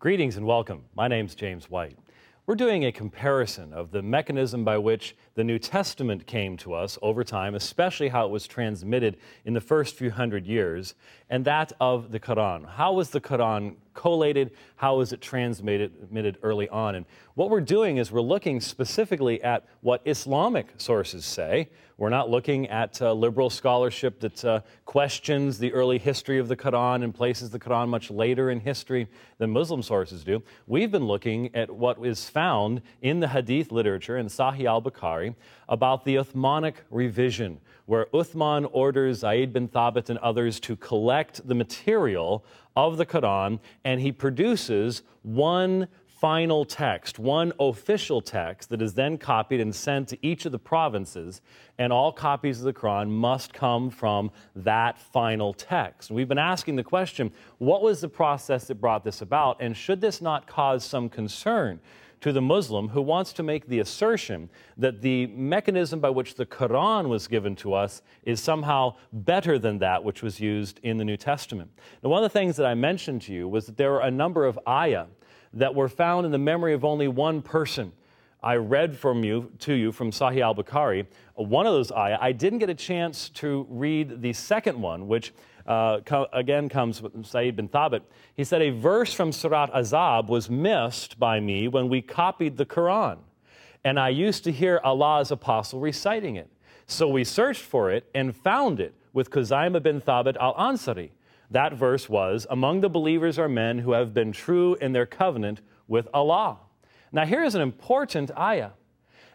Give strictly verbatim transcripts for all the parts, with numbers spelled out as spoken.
Greetings and welcome. My name's James White. We're doing a comparison of the mechanism by which the New Testament came to us over time, especially how it was transmitted in the first few hundred years, and that of the Quran. How was the Quran collated? How was it transmitted early on? And what we're doing is we're looking specifically at what Islamic sources say. We're not looking at uh, liberal scholarship that uh, questions the early history of the Quran and places the Quran much later in history than Muslim sources do. We've been looking at what is found in the Hadith literature in Sahih al-Bukhari about the Uthmanic revision, where Uthman orders Zayd ibn Thabit and others to collect the material of the Quran, and he produces one final text, one official text that is then copied and sent to each of the provinces, and all copies of the Quran must come from that final text. We've been asking the question, what was the process that brought this about, and should this not cause some concern to the Muslim who wants to make the assertion that the mechanism by which the Quran was given to us is somehow better than that which was used in the New Testament? Now, one of the things that I mentioned to you was that there were a number of ayah that were found in the memory of only one person. I read from you to you from Sahih al-Bukhari one of those ayah. I didn't get a chance to read the second one, which uh, co- again comes from Saeed ibn Thabit. He said, a verse from Surat Azab was missed by me when we copied the Quran, and I used to hear Allah's apostle reciting it. So we searched for it and found it with Kuzayma ibn Thabit al-Ansari. That verse was, among the believers are men who have been true in their covenant with Allah. Now, here is an important ayah.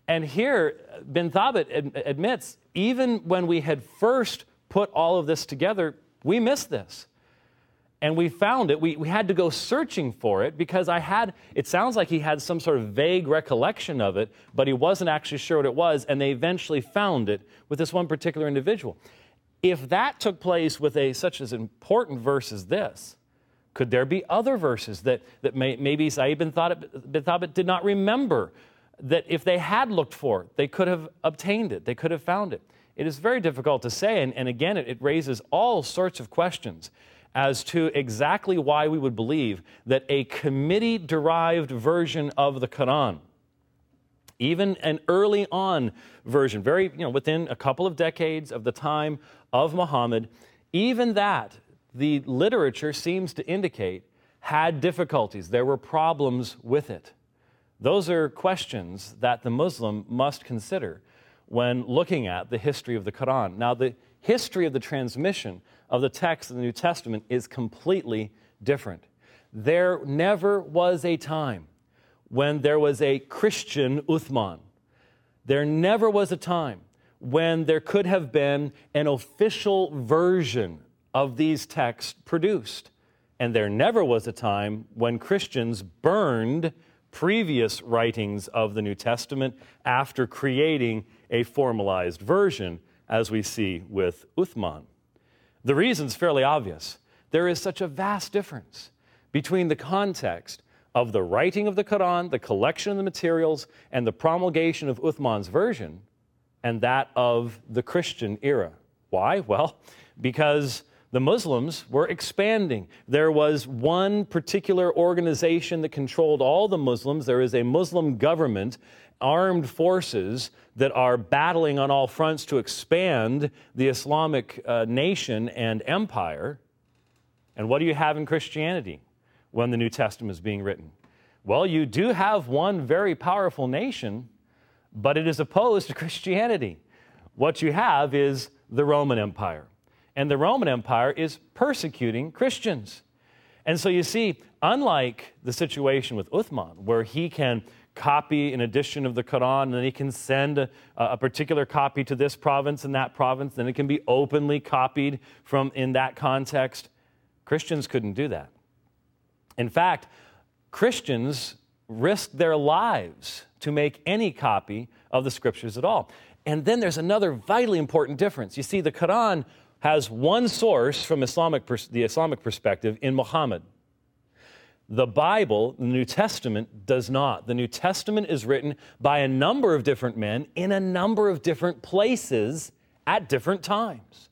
And here, bin Thabit ad- admits, even when we had first put all of this together, we missed this. And we found it. We, we had to go searching for it because I had, it sounds like he had some sort of vague recollection of it, but he wasn't actually sure what it was, and they eventually found it with this one particular individual. If that took place with a such as important verse as this, could there be other verses that, that may, maybe Zayd ibn Thabit did not remember, that if they had looked for, they could have obtained it, they could have found it? It is very difficult to say, and, and again, it, it raises all sorts of questions as to exactly why we would believe that a committee-derived version of the Quran, even an early on version, very, you know, within a couple of decades of the time of Muhammad, even that, the literature seems to indicate, had difficulties. There were problems with it. Those are questions that the Muslim must consider when looking at the history of the Quran. Now, the history of the transmission of the text of the New Testament is completely different. There never was a time when there was a Christian Uthman. There never was a time when there could have been an official version of these texts produced. And there never was a time when Christians burned previous writings of the New Testament after creating a formalized version, as we see with Uthman. The reason's fairly obvious. There is such a vast difference between the context of the writing of the Quran, the collection of the materials, and the promulgation of Uthman's version, and that of the Christian era. Why? Well, because the Muslims were expanding. There was one particular organization that controlled all the Muslims. There is a Muslim government, armed forces that are battling on all fronts to expand the Islamic uh, nation and empire. And what do you have in Christianity when the New Testament is being written? Well, you do have one very powerful nation, but it is opposed to Christianity. What you have is the Roman Empire. And the Roman Empire is persecuting Christians. And so you see, unlike the situation with Uthman, where he can copy an edition of the Quran, and then he can send a, a particular copy to this province and that province, then it can be openly copied from in that context, Christians couldn't do that. In fact, Christians risked their lives to make any copy of the scriptures at all. And then there's another vitally important difference. You see, the Quran has one source from Islamic pers- the Islamic perspective in Muhammad. The Bible, the New Testament, does not. The New Testament is written by a number of different men in a number of different places at different times.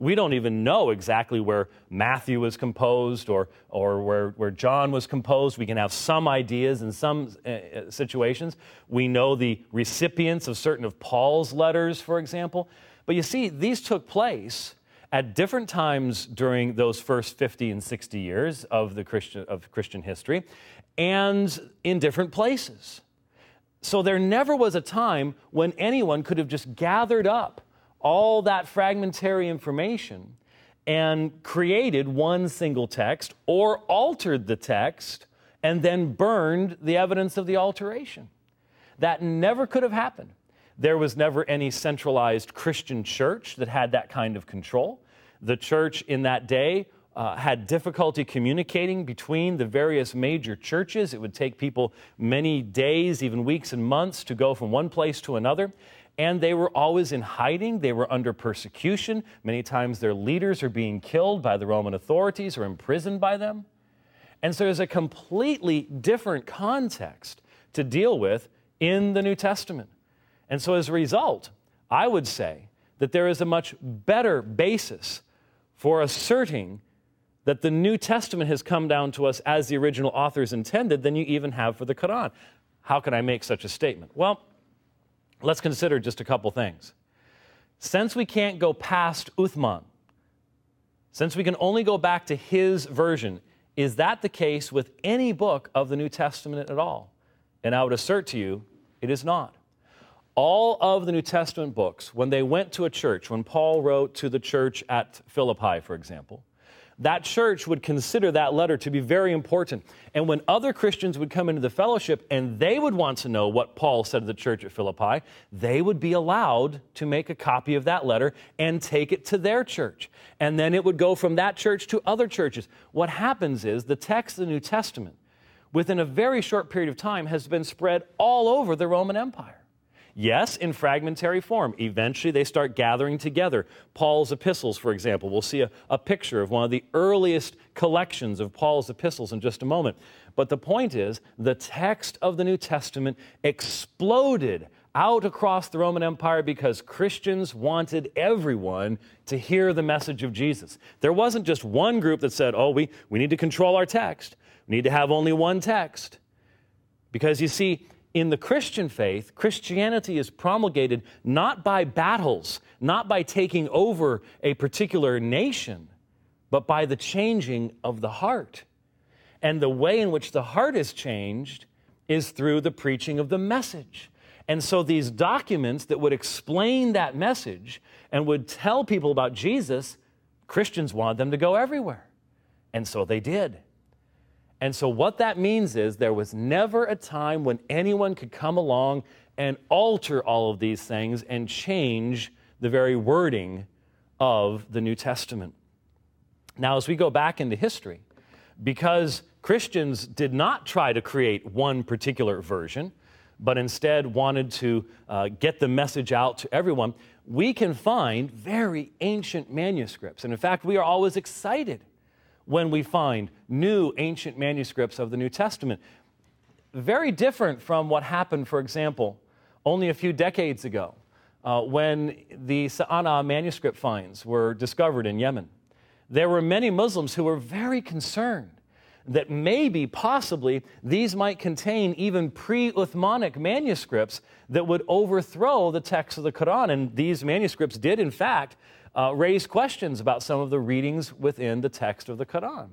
We don't even know exactly where Matthew was composed or or where, where John was composed. We can have some ideas in some uh, situations. We know the recipients of certain of Paul's letters, for example. But you see, these took place at different times during those first fifty and sixty years of the Christian of Christian history and in different places. So there never was a time when anyone could have just gathered up all that fragmentary information and created one single text or altered the text and then burned the evidence of the alteration. That never could have happened. There was never any centralized Christian church that had that kind of control. The church in that day Uh, had difficulty communicating between the various major churches. It would take people many days, even weeks and months, to go from one place to another. And they were always in hiding. They were under persecution. Many times their leaders are being killed by the Roman authorities or imprisoned by them. And so there's a completely different context to deal with in the New Testament. And so as a result, I would say that there is a much better basis for asserting that the New Testament has come down to us as the original authors intended than you even have for the Quran. How can I make such a statement? Well, let's consider just a couple things. Since we can't go past Uthman, since we can only go back to his version, is that the case with any book of the New Testament at all? And I would assert to you, it is not. All of the New Testament books, when they went to a church, when Paul wrote to the church at Philippi, for example, that church would consider that letter to be very important. And when other Christians would come into the fellowship and they would want to know what Paul said to the church at Philippi, they would be allowed to make a copy of that letter and take it to their church. And then it would go from that church to other churches. What happens is the text of the New Testament, within a very short period of time, has been spread all over the Roman Empire. Yes, in fragmentary form. Eventually, they start gathering together. Paul's epistles, for example. We'll see a, a picture of one of the earliest collections of Paul's epistles in just a moment. But the point is, the text of the New Testament exploded out across the Roman Empire because Christians wanted everyone to hear the message of Jesus. There wasn't just one group that said, oh, we, we need to control our text. We need to have only one text. Because you see, in the Christian faith, Christianity is promulgated not by battles, not by taking over a particular nation, but by the changing of the heart. And the way in which the heart is changed is through the preaching of the message. And so these documents that would explain that message and would tell people about Jesus, Christians wanted them to go everywhere. And so they did. And so what that means is there was never a time when anyone could come along and alter all of these things and change the very wording of the New Testament. Now, as we go back into history, because Christians did not try to create one particular version, but instead wanted to uh, get the message out to everyone, we can find very ancient manuscripts. And in fact, we are always excited when we find new ancient manuscripts of the New Testament. Very different from what happened, for example, only a few decades ago uh, when the Sana'a manuscript finds were discovered in Yemen. There were many Muslims who were very concerned that maybe, possibly, these might contain even pre-Uthmanic manuscripts that would overthrow the text of the Quran. And these manuscripts did, in fact, Uh, raise questions about some of the readings within the text of the Quran.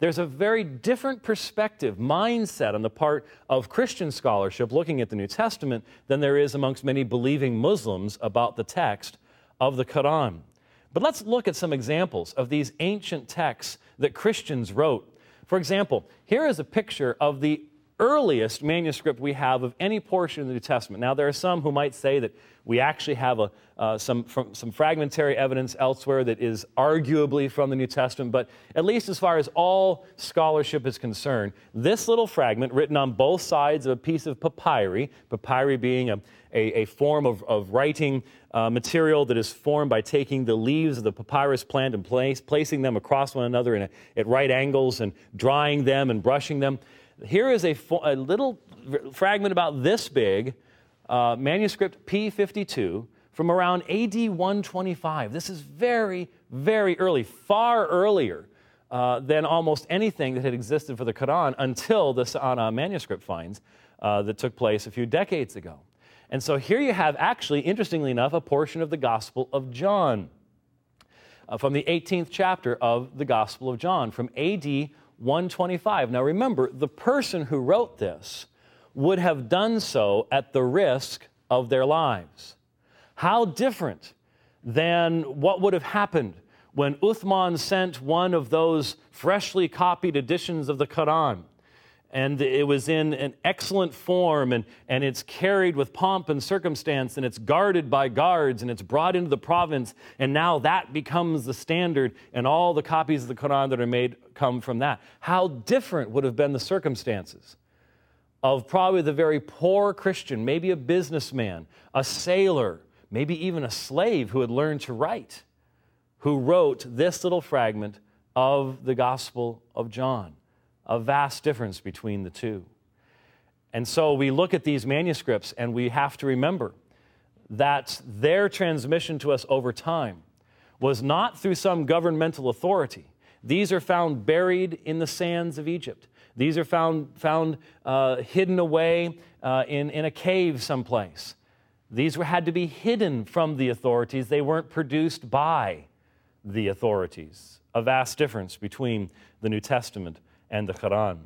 There's a very different perspective, mindset on the part of Christian scholarship looking at the New Testament than there is amongst many believing Muslims about the text of the Quran. But let's look at some examples of these ancient texts that Christians wrote. For example, here is a picture of the earliest manuscript we have of any portion of the New Testament. Now, there are some who might say that we actually have a, uh, some, from, some fragmentary evidence elsewhere that is arguably from the New Testament, but at least as far as all scholarship is concerned, this little fragment written on both sides of a piece of papyri, papyri being a, a, a form of, of writing uh, material that is formed by taking the leaves of the papyrus plant and place, placing them across one another in a, at right angles and drying them and brushing them. Here is a, fo- a little fragment about this big, uh, manuscript P fifty-two, from around A D one twenty-five. This is very, very early, far earlier uh, than almost anything that had existed for the Quran until the Sana'a manuscript finds uh, that took place a few decades ago. And so here you have, actually, interestingly enough, a portion of the Gospel of John, uh, from the eighteenth chapter of the Gospel of John, from A D one twenty-five. Now remember, the person who wrote this would have done so at the risk of their lives. How different than what would have happened when Uthman sent one of those freshly copied editions of the Quran, and it was in an excellent form, and, and it's carried with pomp and circumstance, and it's guarded by guards, and it's brought into the province, and now that becomes the standard, and all the copies of the Quran that are made come from that. How different would have been the circumstances of probably the very poor Christian, maybe a businessman, a sailor, maybe even a slave who had learned to write, who wrote this little fragment of the Gospel of John. A vast difference between the two. And so we look at these manuscripts and we have to remember that their transmission to us over time was not through some governmental authority. These are found buried in the sands of Egypt. These are found, found uh, hidden away uh, in, in a cave someplace. These were, had to be hidden from the authorities. They weren't produced by the authorities. A vast difference between the New Testament and the Quran.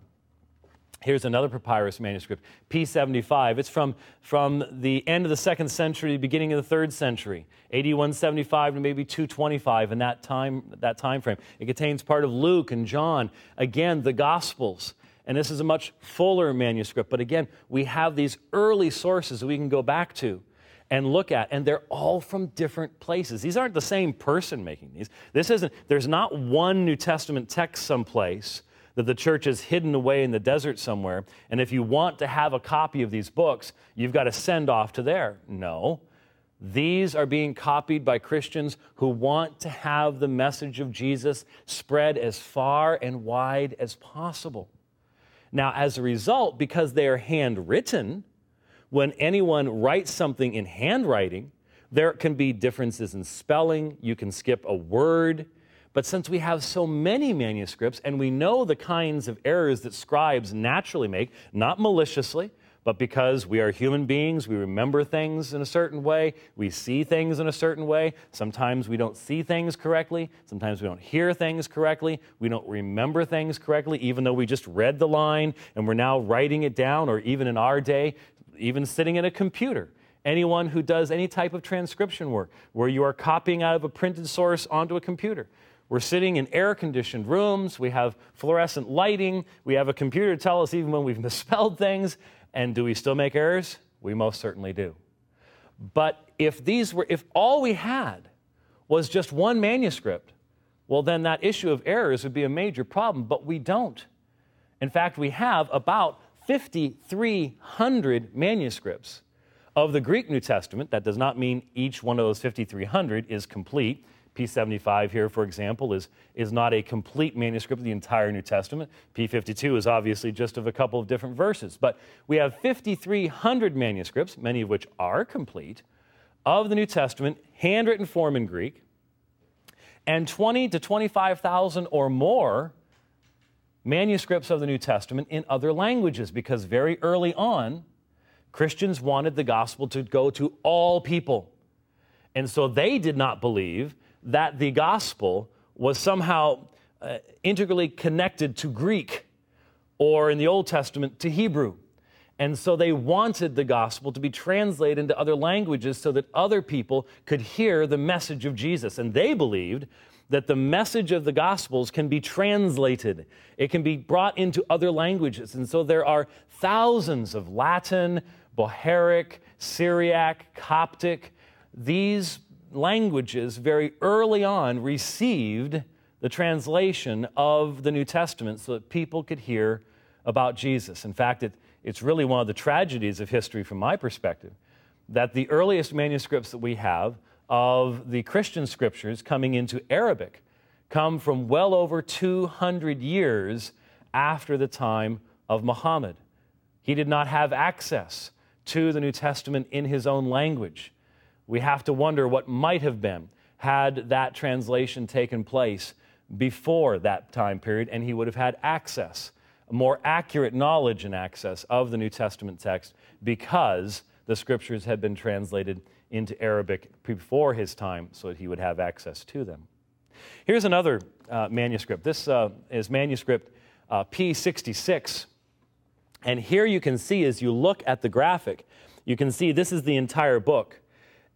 Here's another papyrus manuscript, P seventy-five. It's from, from the end of the second century, beginning of the third century, A D one seventy-five to maybe two twenty-five in that time, that time frame. It contains part of Luke and John, again, the Gospels. And this is a much fuller manuscript. But again, we have these early sources that we can go back to and look at, and they're all from different places. These aren't the same person making these. This isn't, there's not one New Testament text someplace that the church is hidden away in the desert somewhere, and if you want to have a copy of these books, you've got to send off to there. No. These are being copied by Christians who want to have the message of Jesus spread as far and wide as possible. Now, as a result, because they are handwritten, when anyone writes something in handwriting, there can be differences in spelling. You can skip a word. But since we have so many manuscripts and we know the kinds of errors that scribes naturally make, not maliciously, but because we are human beings, we remember things in a certain way, we see things in a certain way, sometimes we don't see things correctly, sometimes we don't hear things correctly, we don't remember things correctly, even though we just read the line and we're now writing it down, or even in our day, even sitting at a computer. Anyone who does any type of transcription work, where you are copying out of a printed source onto a computer. We're sitting in air-conditioned rooms, we have fluorescent lighting, we have a computer to tell us even when we've misspelled things, and do we still make errors? We most certainly do. But if these were, if all we had was just one manuscript, well then that issue of errors would be a major problem, but we don't. In fact, we have about five thousand three hundred manuscripts of the Greek New Testament. That does not mean each one of those five thousand three hundred is complete. P seventy-five here, for example, is, is not a complete manuscript of the entire New Testament. P fifty-two is obviously just of a couple of different verses. But we have five thousand three hundred manuscripts, many of which are complete, of the New Testament, handwritten form in Greek, and twenty thousand to twenty-five thousand or more manuscripts of the New Testament in other languages, because very early on, Christians wanted the gospel to go to all people. And so they did not believe that the gospel was somehow uh, integrally connected to Greek, or in the Old Testament, to Hebrew. And so they wanted the gospel to be translated into other languages so that other people could hear the message of Jesus. And they believed that the message of the Gospels can be translated. It can be brought into other languages. And so there are thousands of Latin, Bohairic, Syriac, Coptic. These languages very early on received the translation of the New Testament so that people could hear about Jesus. In fact, it, it's really one of the tragedies of history from my perspective, that the earliest manuscripts that we have of the Christian scriptures coming into Arabic come from well over two hundred years after the time of Muhammad. He did not have access to the New Testament in his own language. We have to wonder what might have been had that translation taken place before that time period, and he would have had access, more accurate knowledge and access of the New Testament text, because the scriptures had been translated into Arabic before his time so that he would have access to them. Here's another uh, manuscript. This uh, is manuscript uh, P sixty-six. And here you can see, as you look at the graphic, you can see this is the entire book.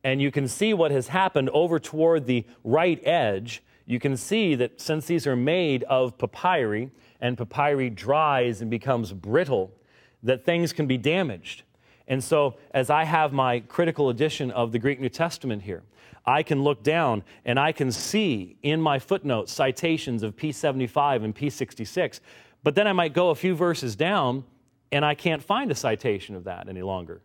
And you can see what has happened over toward the right edge. You can see that since these are made of papyri, and papyri dries and becomes brittle, that things can be damaged. And so, as I have my critical edition of the Greek New Testament here, I can look down and I can see in my footnotes citations of P seventy-five and P sixty-six, but then I might go a few verses down and I can't find a citation of that any longer.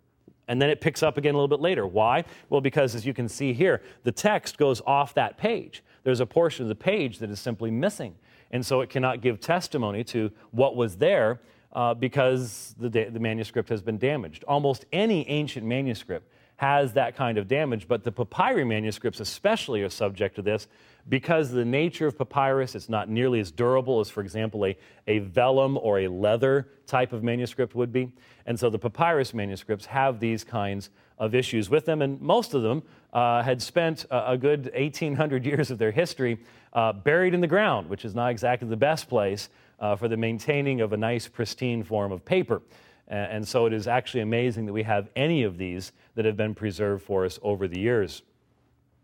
And then it picks up again a little bit later. Why? Well, because as you can see here, the text goes off that page. There's a portion of the page that is simply missing. And so it cannot give testimony to what was there uh, because the, da- the manuscript has been damaged. Almost any ancient manuscript has that kind of damage, but the papyri manuscripts especially are subject to this because of the nature of papyrus. It's not nearly as durable as, for example, a, a vellum or a leather type of manuscript would be. And so the papyrus manuscripts have these kinds of issues with them, and most of them uh, had spent a, a good eighteen hundred years of their history Uh, buried in the ground, which is not exactly the best place uh, for the maintaining of a nice, pristine form of paper. And, and so it is actually amazing that we have any of these that have been preserved for us over the years.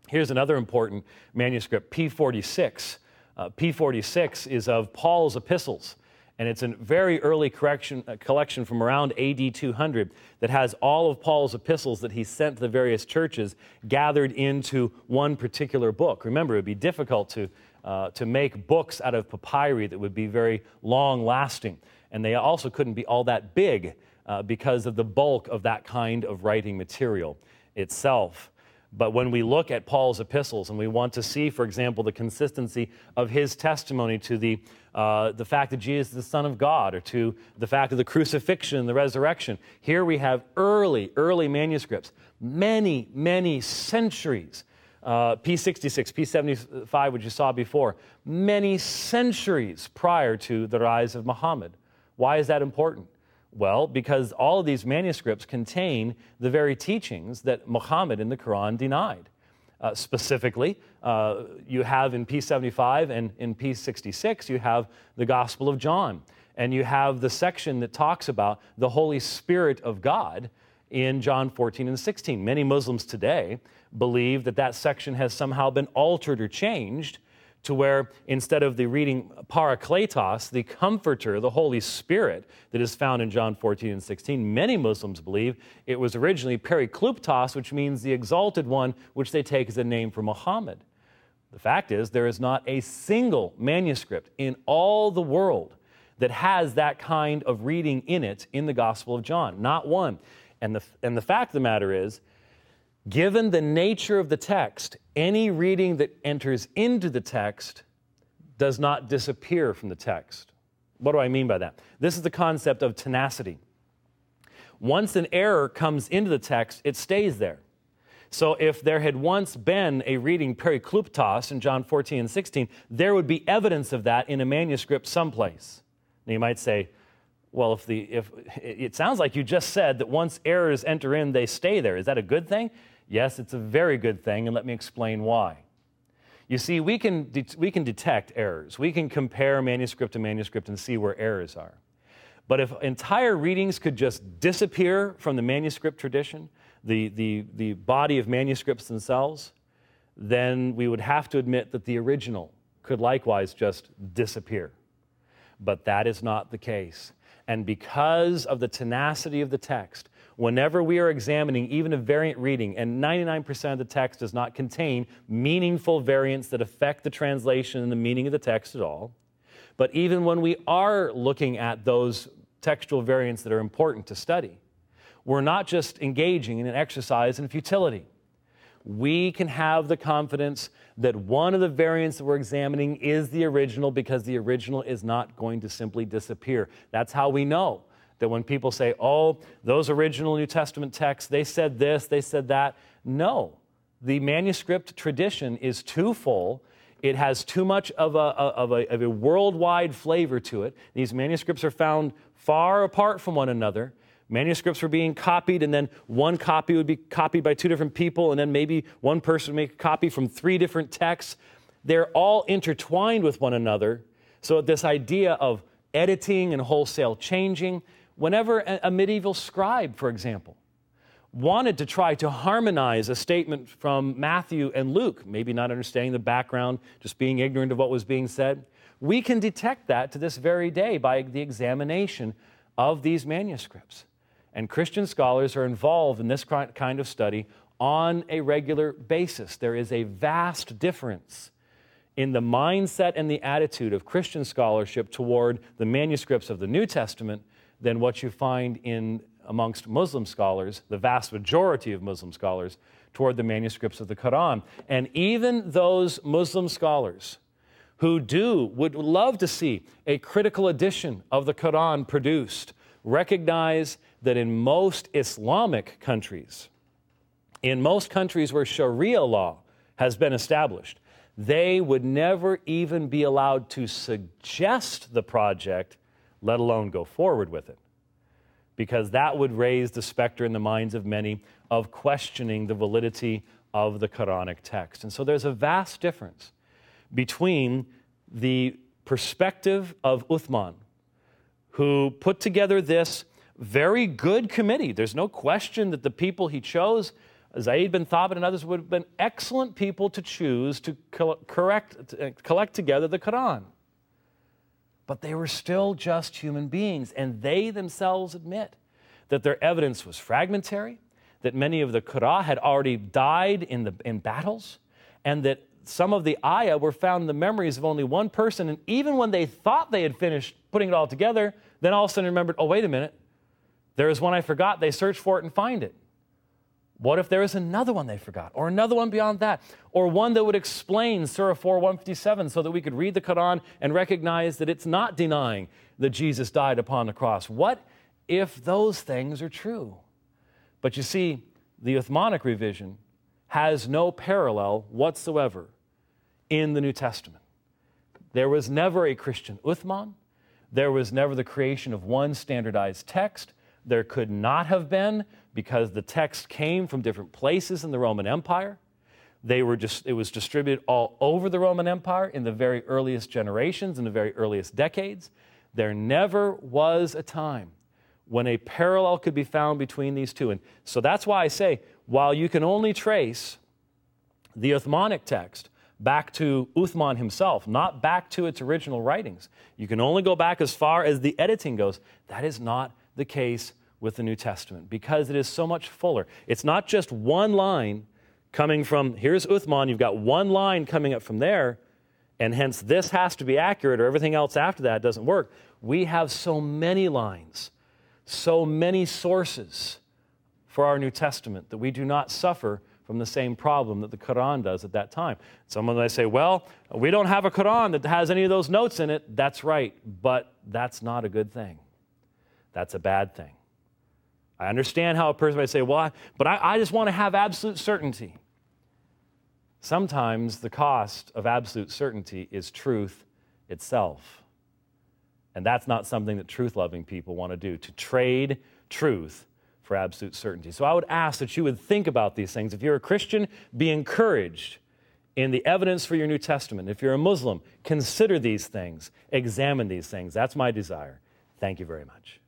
Here's another important manuscript, P forty-six. Uh, P forty-six is of Paul's epistles, and it's a very early correction, uh, collection from around A D two hundred that has all of Paul's epistles that he sent to the various churches gathered into one particular book. Remember, it would be difficult to Uh, to make books out of papyri that would be very long-lasting. And they also couldn't be all that big uh, because of the bulk of that kind of writing material itself. But when we look at Paul's epistles and we want to see, for example, the consistency of his testimony to the, uh, the fact that Jesus is the Son of God, or to the fact of the crucifixion and the resurrection, here we have early, early manuscripts, many, many centuries. Uh, P sixty-six, P seventy-five, which you saw before, many centuries prior to the rise of Muhammad. Why is that important? Well, because all of these manuscripts contain the very teachings that Muhammad in the Quran denied. Uh, specifically, uh, you have in P seventy-five and in P sixty-six, you have the Gospel of John, and you have the section that talks about the Holy Spirit of God in John fourteen and sixteen. Many Muslims today believe that that section has somehow been altered or changed to where instead of the reading parakletos, the comforter, the Holy Spirit that is found in John fourteen and sixteen, many Muslims believe it was originally perikluptos, which means the exalted one, which they take as a name for Muhammad. The fact is, there is not a single manuscript in all the world that has that kind of reading in it in the Gospel of John, not one. And the, and the fact of the matter is, given the nature of the text, any reading that enters into the text does not disappear from the text. What do I mean by that? This is the concept of tenacity. Once an error comes into the text, it stays there. So if there had once been a reading perikluptos in John fourteen and sixteen, there would be evidence of that in a manuscript someplace. Now you might say, well, if the if it sounds like you just said that once errors enter in, they stay there. Is that a good thing? Yes, it's a very good thing, and let me explain why. You see, we can de- we can detect errors. We can compare manuscript to manuscript and see where errors are. But if entire readings could just disappear from the manuscript tradition, the the the body of manuscripts themselves, then we would have to admit that the original could likewise just disappear. But that is not the case. And because of the tenacity of the text, whenever we are examining even a variant reading, and ninety-nine percent of the text does not contain meaningful variants that affect the translation and the meaning of the text at all, but even when we are looking at those textual variants that are important to study, we're not just engaging in an exercise in futility. We can have the confidence that one of the variants that we're examining is the original, because the original is not going to simply disappear. That's how we know that when people say, oh, those original New Testament texts, they said this, they said that. No, the manuscript tradition is too full. It has too much of a, of a, of a worldwide flavor to it. These manuscripts are found far apart from one another. Manuscripts were being copied, and then one copy would be copied by two different people, and then maybe one person would make a copy from three different texts. They're all intertwined with one another. So this idea of editing and wholesale changing, whenever a, a medieval scribe, for example, wanted to try to harmonize a statement from Matthew and Luke, maybe not understanding the background, just being ignorant of what was being said, we can detect that to this very day by the examination of these manuscripts. And Christian scholars are involved in this kind of study on a regular basis. There is a vast difference in the mindset and the attitude of Christian scholarship toward the manuscripts of the New Testament than what you find in amongst Muslim scholars, the vast majority of Muslim scholars, toward the manuscripts of the Quran. And even those Muslim scholars who do, would love to see a critical edition of the Quran produced, recognize that in most Islamic countries, in most countries where Sharia law has been established, they would never even be allowed to suggest the project, let alone go forward with it, because that would raise the specter in the minds of many of questioning the validity of the Quranic text. And so there's a vast difference between the perspective of Uthman, who put together this very good committee. There's no question that the people he chose, Zayd ibn Thabit and others, would have been excellent people to choose to correct, to collect together the Quran. But they were still just human beings, and they themselves admit that their evidence was fragmentary, that many of the Qurra had already died in, the, in battles, and that some of the ayah were found in the memories of only one person, and even when they thought they had finished putting it all together, then all of a sudden remembered, oh, wait a minute, there is one I forgot. They search for it and find it. What if there is another one they forgot, or another one beyond that, or one that would explain Surah four one fifty-seven so that we could read the Quran and recognize that it's not denying that Jesus died upon the cross? What if those things are true? But you see, the Uthmanic revision has no parallel whatsoever in the New Testament. There was never a Christian Uthman. There was never the creation of one standardized text. There could not have been, because the text came from different places in the Roman Empire. They were just, it was distributed all over the Roman Empire in the very earliest generations, in the very earliest decades. There never was a time when a parallel could be found between these two. And so that's why I say, while you can only trace the Uthmanic text back to Uthman himself, not back to its original writings, you can only go back as far as the editing goes. That is not the case with the New Testament, because it is so much fuller. It's not just one line coming from, here's Uthman, you've got one line coming up from there, and hence this has to be accurate or everything else after that doesn't work. We have so many lines, so many sources for our New Testament that we do not suffer from the same problem that the Quran does at that time. Someone might say, well, we don't have a Quran that has any of those notes in it. That's right, but that's not a good thing. That's a bad thing. I understand how a person might say, well, I, but I, I just want to have absolute certainty. Sometimes the cost of absolute certainty is truth itself. And that's not something that truth-loving people want to do, to trade truth for absolute certainty. So I would ask that you would think about these things. If you're a Christian, be encouraged in the evidence for your New Testament. If you're a Muslim, consider these things, examine these things. That's my desire. Thank you very much.